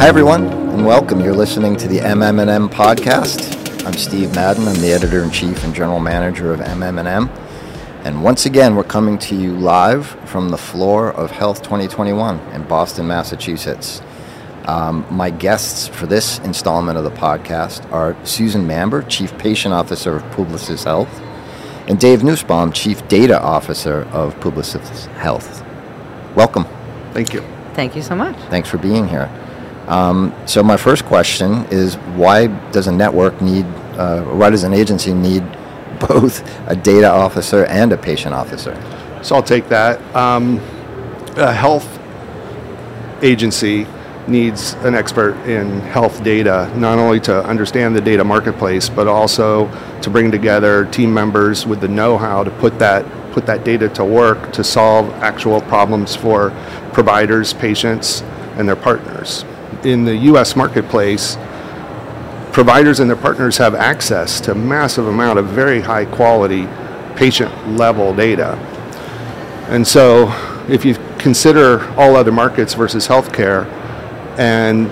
Hi, everyone, and welcome. You're listening to the MM&M podcast. I'm Steve Madden. I'm the editor-in-chief and general manager of MM&M. And once again, we're coming to you live from the floor of Health 2021 in Boston, Massachusetts. My guests for this installment of the podcast are Susan Manber, Chief Patient Officer of Publicis Health, and Dave Nussbaum, Chief Data Officer of Publicis Health. Welcome. Thank you. Thank you so much. Thanks for being here. So my first question is, why does an agency need both a data officer and a patient officer? So I'll take that. A health agency needs an expert in health data, not only to understand the data marketplace, but also to bring together team members with the know-how to put that data to work to solve actual problems for providers, patients, and their partners. In the U.S. marketplace, providers and their partners have access to a massive amount of very high quality patient level data. And so if you consider all other markets versus healthcare, and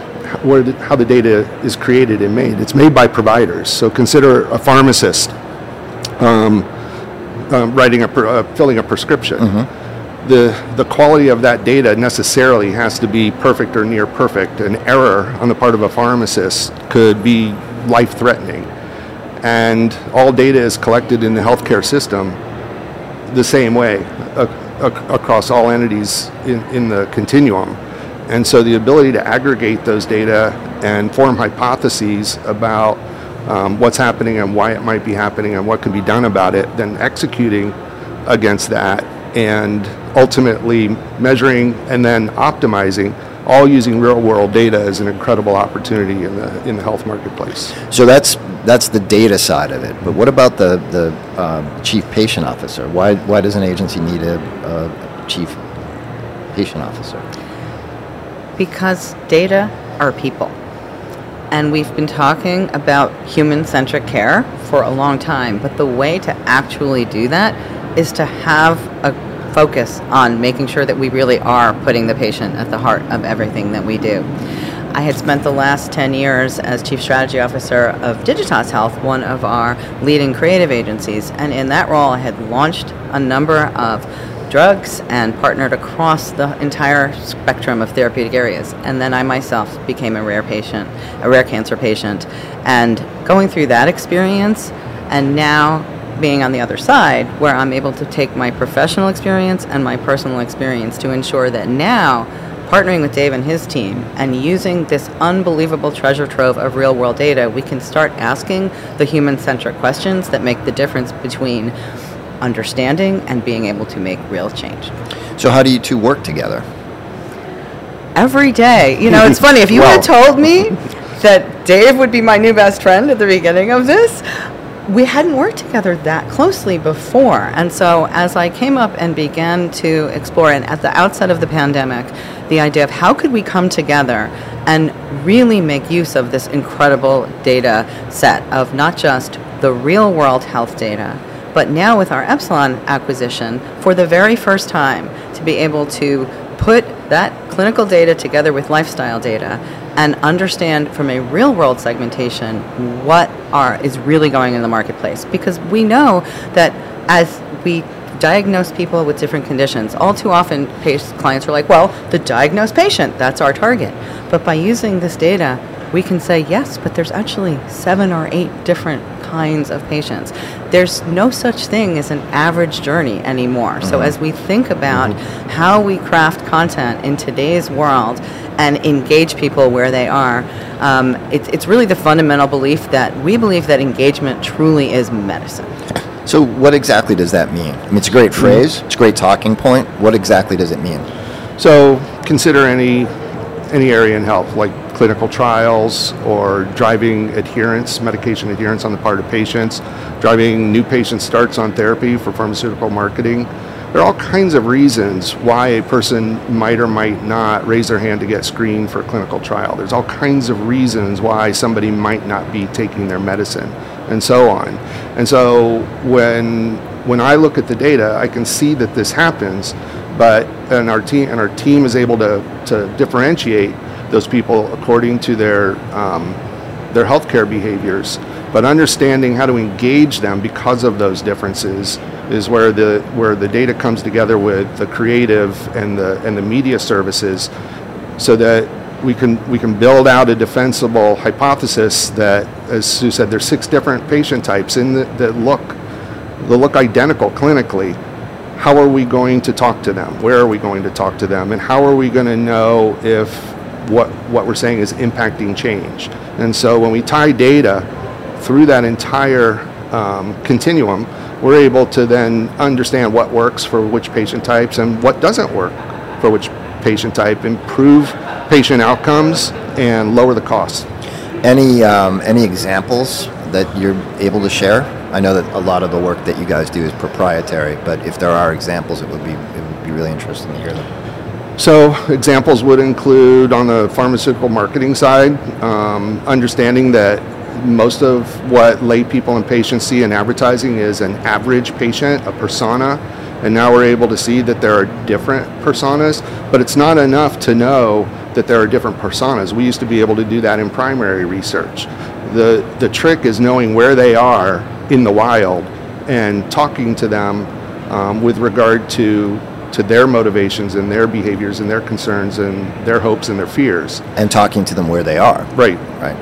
how the data is created and made. It's made by providers. So consider a pharmacist filling a prescription. Mm-hmm. The quality of that data necessarily has to be perfect or near perfect. An error on the part of a pharmacist could be life-threatening. And all data is collected in the healthcare system the same way across all entities in the continuum. And so the ability to aggregate those data and form hypotheses about what's happening and why it might be happening and what can be done about it, then executing against that and ultimately measuring and then optimizing, all using real world data, is an incredible opportunity in the health marketplace. So that's the data side of it, but what about the chief patient officer? Why does an agency need a chief patient officer? Because data are people. And we've been talking about human-centric care for a long time, but the way to actually do that is to have a focus on making sure that we really are putting the patient at the heart of everything that we do. I had spent the last 10 years as Chief Strategy Officer of Digitas Health, one of our leading creative agencies, and in that role I had launched a number of drugs and partnered across the entire spectrum of therapeutic areas. And then I myself became a rare cancer patient. And going through that experience and now being on the other side where I'm able to take my professional experience and my personal experience to ensure that now partnering with Dave and his team and using this unbelievable treasure trove of real world data, we can start asking the human-centric questions that make the difference between understanding and being able to make real change. So how do you two work together? Every day. You know, it's funny. If you had told me that Dave would be my new best friend at the beginning of this, we hadn't worked together that closely before. And so as I came up and began to explore, and at the outset of the pandemic, the idea of how could we come together and really make use of this incredible data set of not just the real world health data, but now with our Epsilon acquisition, for the very first time, to be able to put that clinical data together with lifestyle data and understand from a real-world segmentation what is really going in the marketplace. Because we know that as we diagnose people with different conditions, all too often clients are like, well, the diagnosed patient, that's our target. But by using this data, we can say, yes, but there's actually 7 or 8 different kinds of patients. There's no such thing as an average journey anymore. Mm-hmm. So as we think about mm-hmm. how we craft content in today's world and engage people where they are, it's really the fundamental belief that we believe that engagement truly is medicine. So what exactly does that mean? I mean, it's a great phrase. Mm-hmm. It's a great talking point. What exactly does it mean? So consider any area in health, like clinical trials or driving adherence, medication adherence on the part of patients, driving new patient starts on therapy for pharmaceutical marketing. There are all kinds of reasons why a person might or might not raise their hand to get screened for a clinical trial. There's all kinds of reasons why somebody might not be taking their medicine, and so on. And so when I look at the data, I can see that this happens, but and our team is able to differentiate those people according to their healthcare behaviors. But understanding how to engage them because of those differences is where the data comes together with the creative and the media services, so that we can build out a defensible hypothesis that, as Sue said, there's 6 different patient types in that look identical clinically. How are we going to talk to them? Where are we going to talk to them? And how are we going to know if what we're saying is impacting change? And so when we tie data through that entire continuum, we're able to then understand what works for which patient types and what doesn't work for which patient type, improve patient outcomes, and lower the cost. Any examples that you're able to share? I know that a lot of the work that you guys do is proprietary, but if there are examples, it would be really interesting to hear them. So examples would include, on the pharmaceutical marketing side, understanding that most of what lay people and patients see in advertising is an average patient, a persona, and now we're able to see that there are different personas, but it's not enough to know that there are different personas. We used to be able to do that in primary research. The trick is knowing where they are in the wild and talking to them with regard to their motivations and their behaviors and their concerns and their hopes and their fears. And talking to them where they are. Right.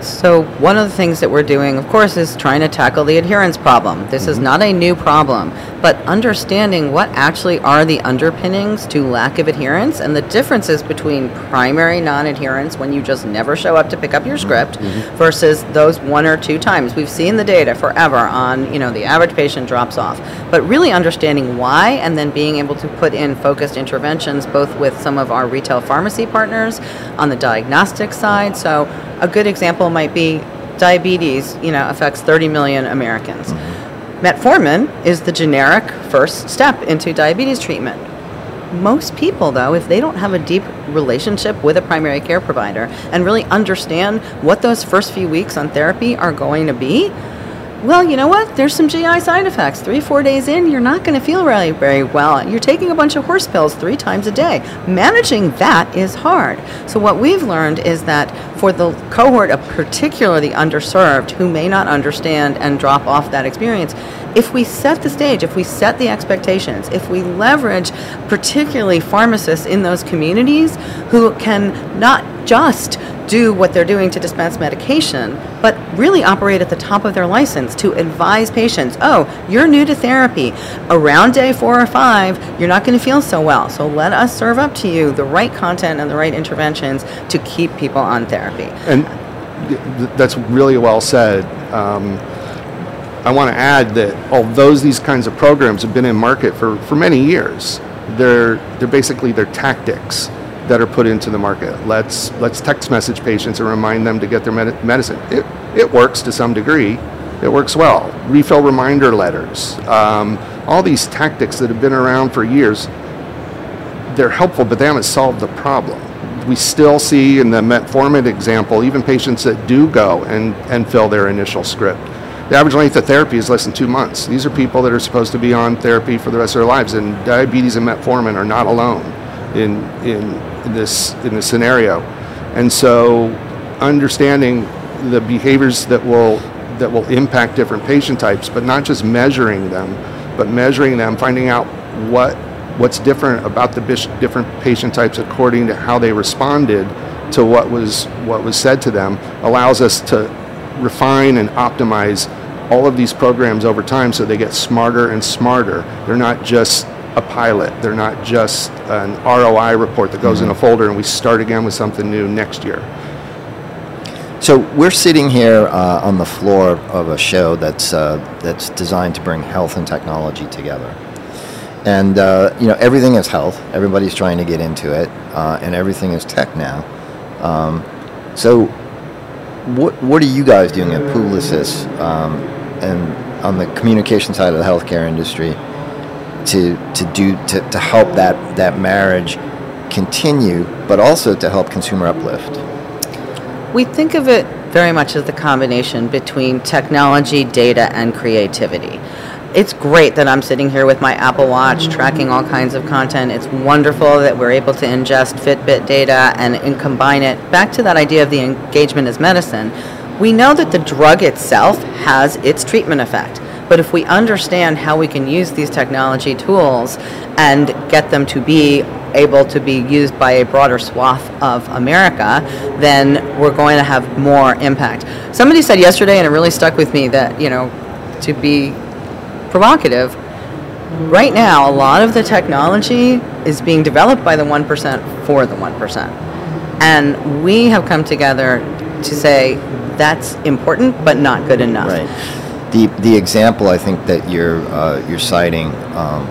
So one of the things that we're doing, of course, is trying to tackle the adherence problem. This is not a new problem, but understanding what actually are the underpinnings to lack of adherence and the differences between primary non-adherence, when you just never show up to pick up your script, versus those 1 or 2 times. We've seen the data forever on, the average patient drops off, but really understanding why and then being able to put in focused interventions, both with some of our retail pharmacy partners on the diagnostic side. So a good example might be diabetes, affects 30 million Americans. Metformin is the generic first step into diabetes treatment. Most people, though, if they don't have a deep relationship with a primary care provider and really understand what those first few weeks on therapy are going to be, well, you know what? There's some GI side effects. 3-4 days in, you're not going to feel really very well. You're taking a bunch of horse pills 3 times a day. Managing that is hard. So what we've learned is that for the cohort of particularly underserved who may not understand and drop off that experience, if we set the stage, if we set the expectations, if we leverage particularly pharmacists in those communities who can not just do what they're doing to dispense medication, but really operate at the top of their license to advise patients, oh, you're new to therapy. Around day 4 or 5, you're not going to feel so well. So let us serve up to you the right content and the right interventions to keep people on therapy. And that's really well said. I want to add that although these kinds of programs have been in market for many years, they're basically their tactics that are put into the market. Let's text message patients and remind them to get their medicine. It works to some degree. It works well. Refill reminder letters. All these tactics that have been around for years, they're helpful, but they haven't solved the problem. We still see in the metformin example, even patients that do go and fill their initial script, the average length of therapy is less than 2 months. These are people that are supposed to be on therapy for the rest of their lives, and diabetes and metformin are not alone in this scenario. And so understanding the behaviors that will impact different patient types, but not just measuring them, but measuring them, finding out what's different about the different patient types according to how they responded to what was said to them, allows us to refine and optimize all of these programs over time so they get smarter and smarter. They're not just a pilot. They're not just an ROI report that goes in a folder and we start again with something new next year. So we're sitting here on the floor of a show that's designed to bring health and technology together. And everything is health. Everybody's trying to get into it, and everything is tech now. So what are you guys doing at Publicis and on the communication side of the healthcare industry to help that marriage continue, but also to help consumer uplift? We think of it very much as the combination between technology, data, and creativity. It's great that I'm sitting here with my Apple Watch tracking all kinds of content. It's wonderful that we're able to ingest Fitbit data and combine it. Back to that idea of the engagement as medicine, we know that the drug itself has its treatment effect. But if we understand how we can use these technology tools and get them to be able to be used by a broader swath of America, then we're going to have more impact. Somebody said yesterday, and it really stuck with me, that, you know, to be provocative, right now a lot of the technology is being developed by the 1% for the 1%. And we have come together to say that's important but not good enough. Right. The example I think that you're citing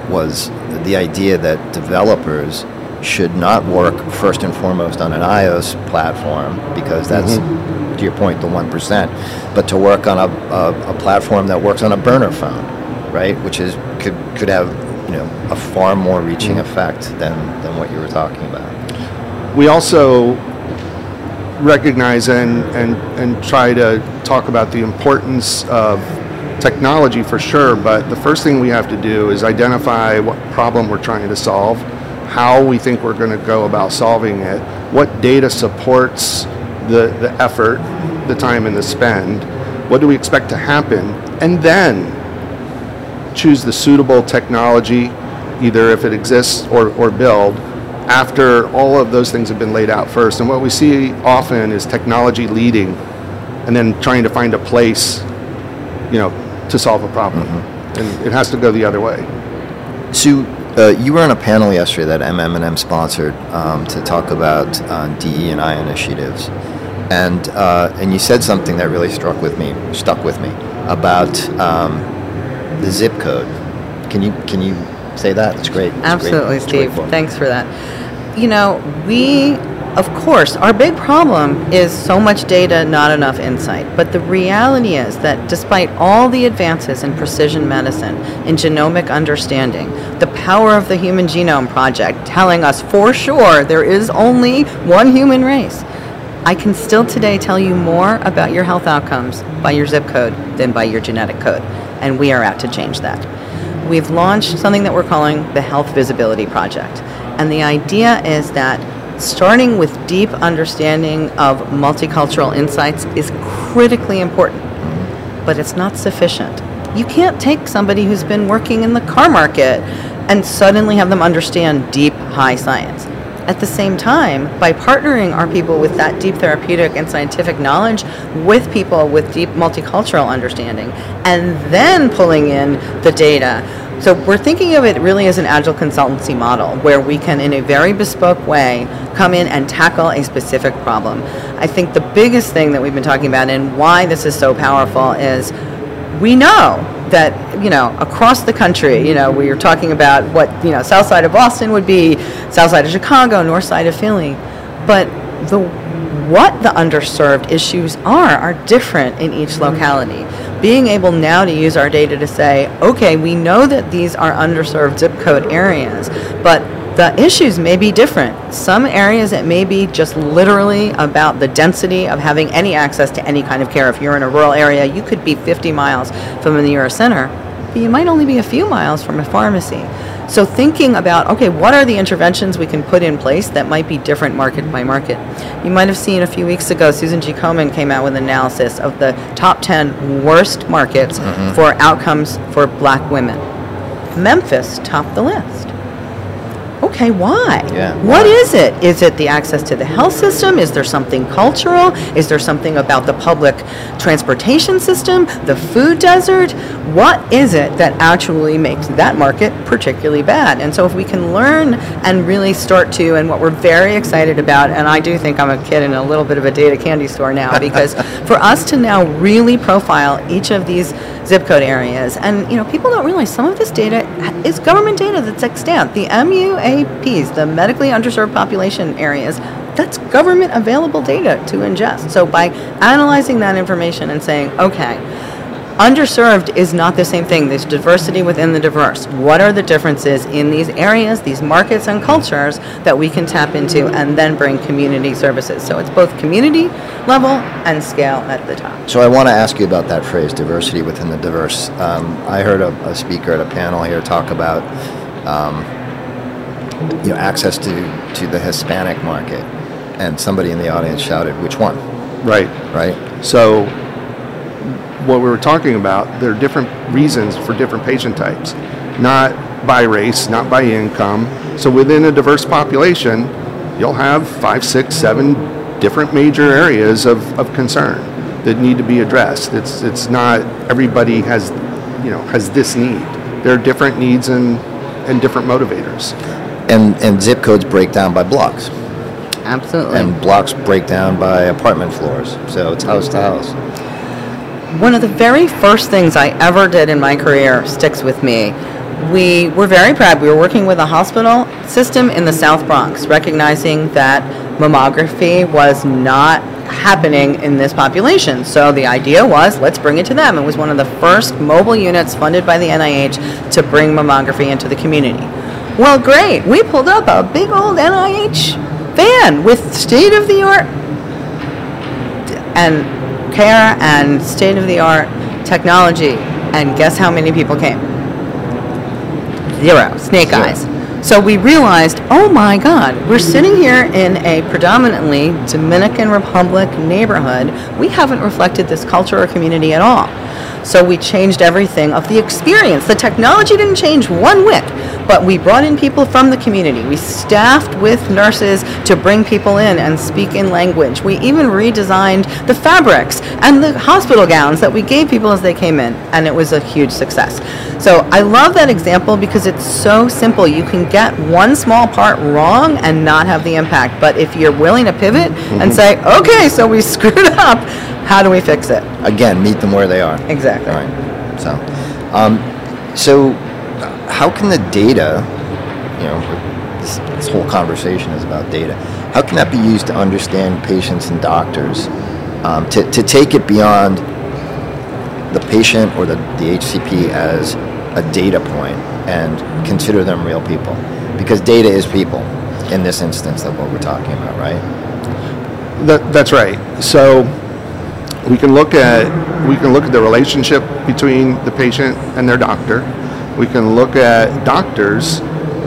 was the idea that developers should not work first and foremost on an iOS platform because that's, to your point, the 1%, but to work on a platform that works on a burner phone, right? Which is could have, you know, a far more reaching effect than what you were talking about. We also recognize and try to talk about the importance of technology for sure, but the first thing we have to do is identify what problem we're trying to solve, how we think we're going to go about solving it, what data supports the effort, the time and the spend, what do we expect to happen, and then choose the suitable technology, either if it exists or build, after all of those things have been laid out first. And what we see often is technology leading and then trying to find a place, you know, to solve a problem. Mm-hmm. And it has to go the other way. Sue, you were on a panel yesterday that MM&M sponsored to talk about DE&I initiatives. And you said something that really stuck with me, about the zip code. Can you say that? It's great. It's absolutely, great. Steve. Thanks for that. You know, we, of course, our big problem is so much data, not enough insight. But the reality is that despite all the advances in precision medicine, in genomic understanding, the power of the Human Genome Project telling us for sure there is only one human race, I can still today tell you more about your health outcomes by your zip code than by your genetic code. And we are out to change that. We've launched something that we're calling the Health Visibility Project. And the idea is that starting with deep understanding of multicultural insights is critically important, but it's not sufficient. You can't take somebody who's been working in the car market and suddenly have them understand deep, high science. At the same time, by partnering our people with that deep therapeutic and scientific knowledge with people with deep multicultural understanding, and then pulling in the data. So we're thinking of it really as an agile consultancy model where we can, in a very bespoke way, come in and tackle a specific problem. I think the biggest thing that we've been talking about and why this is so powerful is we know that, you know, across the country, you know, we are talking about what, you know, south side of Boston would be, south side of Chicago, north side of Philly, but what the underserved issues are different in each locality. Being able now to use our data to say, okay, we know that these are underserved zip code areas, but the issues may be different. Some areas it may be just literally about the density of having any access to any kind of care. If you're in a rural area, you could be 50 miles from the nearest center, but you might only be a few miles from a pharmacy. So thinking about, okay, what are the interventions we can put in place that might be different market by market? You might have seen a few weeks ago, Susan G. Komen came out with an analysis of the top 10 worst markets for outcomes for black women. Memphis topped the list. Okay, why? Yeah. What is it? Is it the access to the health system? Is there something cultural? Is there something about the public transportation system? The food desert? What is it that actually makes that market particularly bad? And so if we can learn and really start to, and what we're very excited about, and I do think I'm a kid in a little bit of a data candy store now, because for us to now really profile each of these zip code areas, and, you know, people don't realize some of this data is government data that's extant. The MUAPs, the medically underserved population areas, that's government available data to ingest. So by analyzing that information and saying, okay, Underserved is not the same thing. There's diversity within the diverse. What are the differences in these areas, these markets and cultures that we can tap into and then bring community services? So it's both community level and scale at the top. So I want to ask you about that phrase, diversity within the diverse. I heard a speaker at a panel here talk about you know, access to the Hispanic market, and somebody in the audience shouted, which one? Right. Right. So what we were talking about, there are different reasons for different patient types, not by race, not by income. So within a diverse population, you'll have 5, 6, 7 different major areas of concern that need to be addressed. It's not everybody has, you know, has this need. There are different needs and different motivators. And zip codes break down by blocks. Absolutely. And blocks break down by apartment floors. So it's house to house. One of the very first things I ever did in my career sticks with me. We were very proud. We were working with a hospital system in the South Bronx, recognizing that mammography was not happening in this population. So the idea was, let's bring it to them. It was one of the first mobile units funded by the NIH to bring mammography into the community. Well, great. We pulled up a big old NIH van with state-of-the-art and care and state-of-the-art technology, and guess how many people came? Zero. Snake eyes. So we realized, oh my God, we're sitting here in a predominantly Dominican Republic neighborhood. We haven't reflected this culture or community at all. So we changed everything of the experience. The technology didn't change one whit, but we brought in people from the community. We staffed with nurses to bring people in and speak in language. We even redesigned the fabrics and the hospital gowns that we gave people as they came in, and it was a huge success. So I love that example because it's so simple. You can get one small part wrong and not have the impact, but if you're willing to pivot and say, okay, so we screwed up, how do we fix it? Again, meet them where they are. Exactly. All right. So, so how can the data, you know, this whole conversation is about data. How can that be used to understand patients and doctors, to take it beyond the patient or the HCP as a data point and consider them real people? Because data is people in this instance of what we're talking about, right? That's right. So we can look at the relationship between the patient and their doctor. We can look at doctors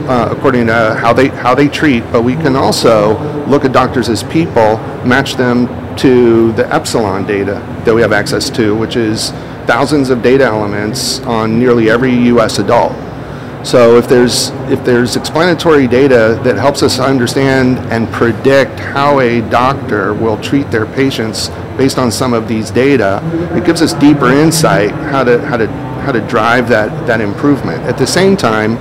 according to how they treat, but we can also look at doctors as people, match them to the Epsilon data that we have access to, which is thousands of data elements on nearly every U.S. adult. So if there's explanatory data that helps us understand and predict how a doctor will treat their patients based on some of these data, it gives us deeper insight how to drive that improvement. At the same time,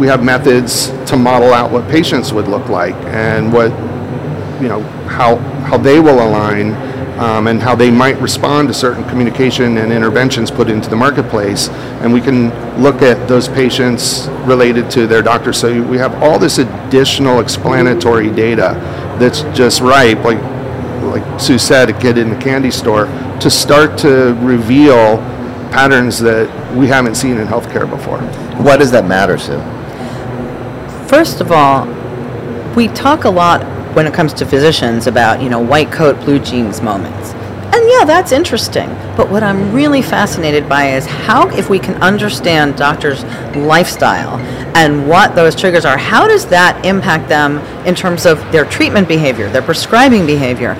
we have methods to model out what patients would look like and what, you know, how they will align and how they might respond to certain communication and interventions put into the marketplace. And we can look at those patients related to their doctor. So we have all this additional explanatory data that's just ripe, like Sue said, a kid in the candy store, to start to reveal patterns that we haven't seen in healthcare before. Why does that matter, Sue? First of all, we talk a lot when it comes to physicians about, you know, white coat, blue jeans moments. And yeah, that's interesting. But what I'm really fascinated by is how, if we can understand doctors' lifestyle and what those triggers are, how does that impact them in terms of their treatment behavior, their prescribing behavior?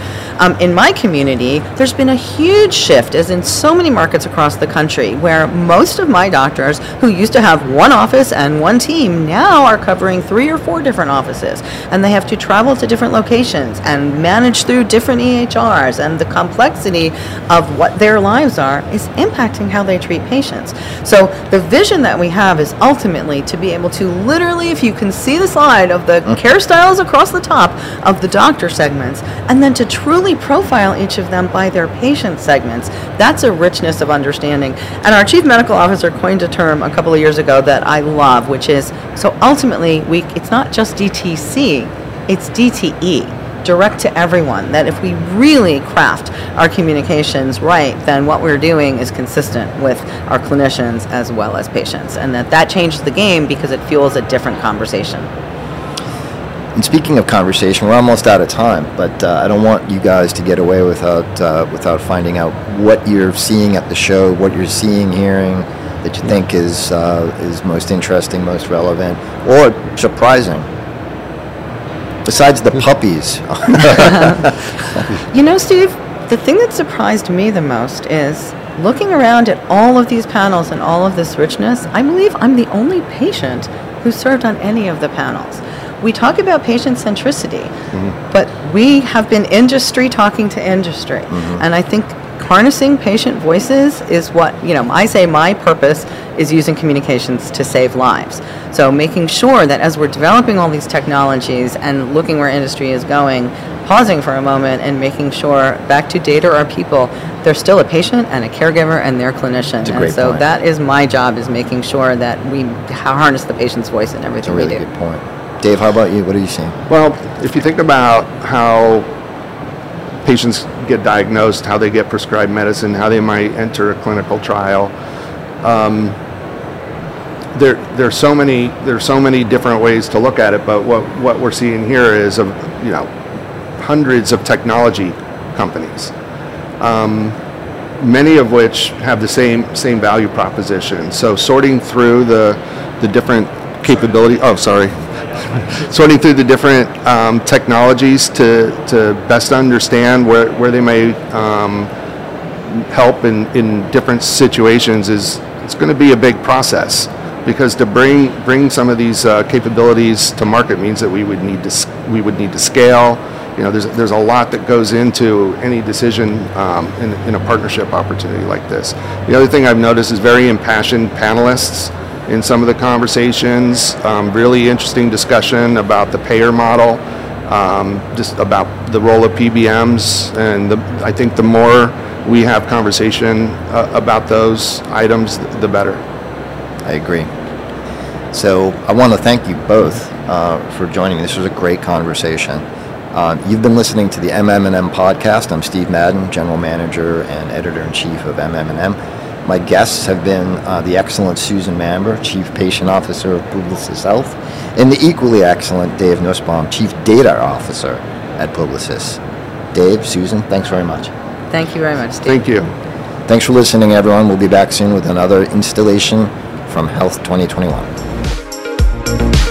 In my community, there's been a huge shift, as in so many markets across the country, where most of my doctors who used to have one office and one team now are covering 3 or 4 different offices. And they have to travel to different locations and manage through different EHRs, and the complexity of what their lives are is impacting how they treat patients. So the vision that we have is ultimately to be able to literally, if you can see the slide of the care styles across the top of the doctor segments, and then to truly profile each of them by their patient segments, that's a richness of understanding. And our chief medical officer coined a term a couple of years ago that I love, which is, so ultimately, it's not just DTC, it's DTE. direct to everyone, that if we really craft our communications right, then what we're doing is consistent with our clinicians as well as patients, and that changes the game because it fuels a different conversation. And speaking of conversation, we're almost out of time, but I don't want you guys to get away without finding out what you're seeing at the show, what you're seeing, hearing, that you think is most interesting, most relevant, or surprising. Besides the puppies. You know, Steve, the thing that surprised me the most is looking around at all of these panels and all of this richness, I believe I'm the only patient who served on any of the panels. We talk about patient centricity, mm-hmm. but we have been industry talking to industry. Mm-hmm. And I think harnessing patient voices is what, you know, I say my purpose is using communications to save lives. So making sure that as we're developing all these technologies and looking where industry is going, pausing for a moment and making sure, back to data or people, they're still a patient and a caregiver and their clinician. It's a great and so point. That is my job, is making sure that we harness the patient's voice in everything we do. That's a really good point. Dave, how about you? What are you seeing? Well, if you think about how patients get diagnosed, how they get prescribed medicine, how they might enter a clinical trial, there's so many different ways to look at it, but what we're seeing here is, you know, hundreds of technology companies, many of which have the same value proposition. So sorting through the different capability. Oh, sorry. Sorting through the different technologies to best understand where they may help in different situations it's going to be a big process, because to bring some of these capabilities to market means that we would need to scale. You know, there's a lot that goes into any decision in a partnership opportunity like this. The other thing I've noticed is very impassioned panelists in some of the conversations, really interesting discussion about the payer model, just about the role of PBMs, and I think the more we have conversation about those items, the better. I agree. So I want to thank you both for joining me. This was a great conversation. You've been listening to the MM&M podcast. I'm Steve Madden, General Manager and Editor-in-Chief of MM&M. My guests have been the excellent Susan Manber, Chief Patient Officer of Publicis Health, and the equally excellent Dave Nussbaum, Chief Data Officer at Publicis. Dave, Susan, thanks very much. Thank you very much, Steve. Thank you. Thanks for listening, everyone. We'll be back soon with another installation from Health 2021.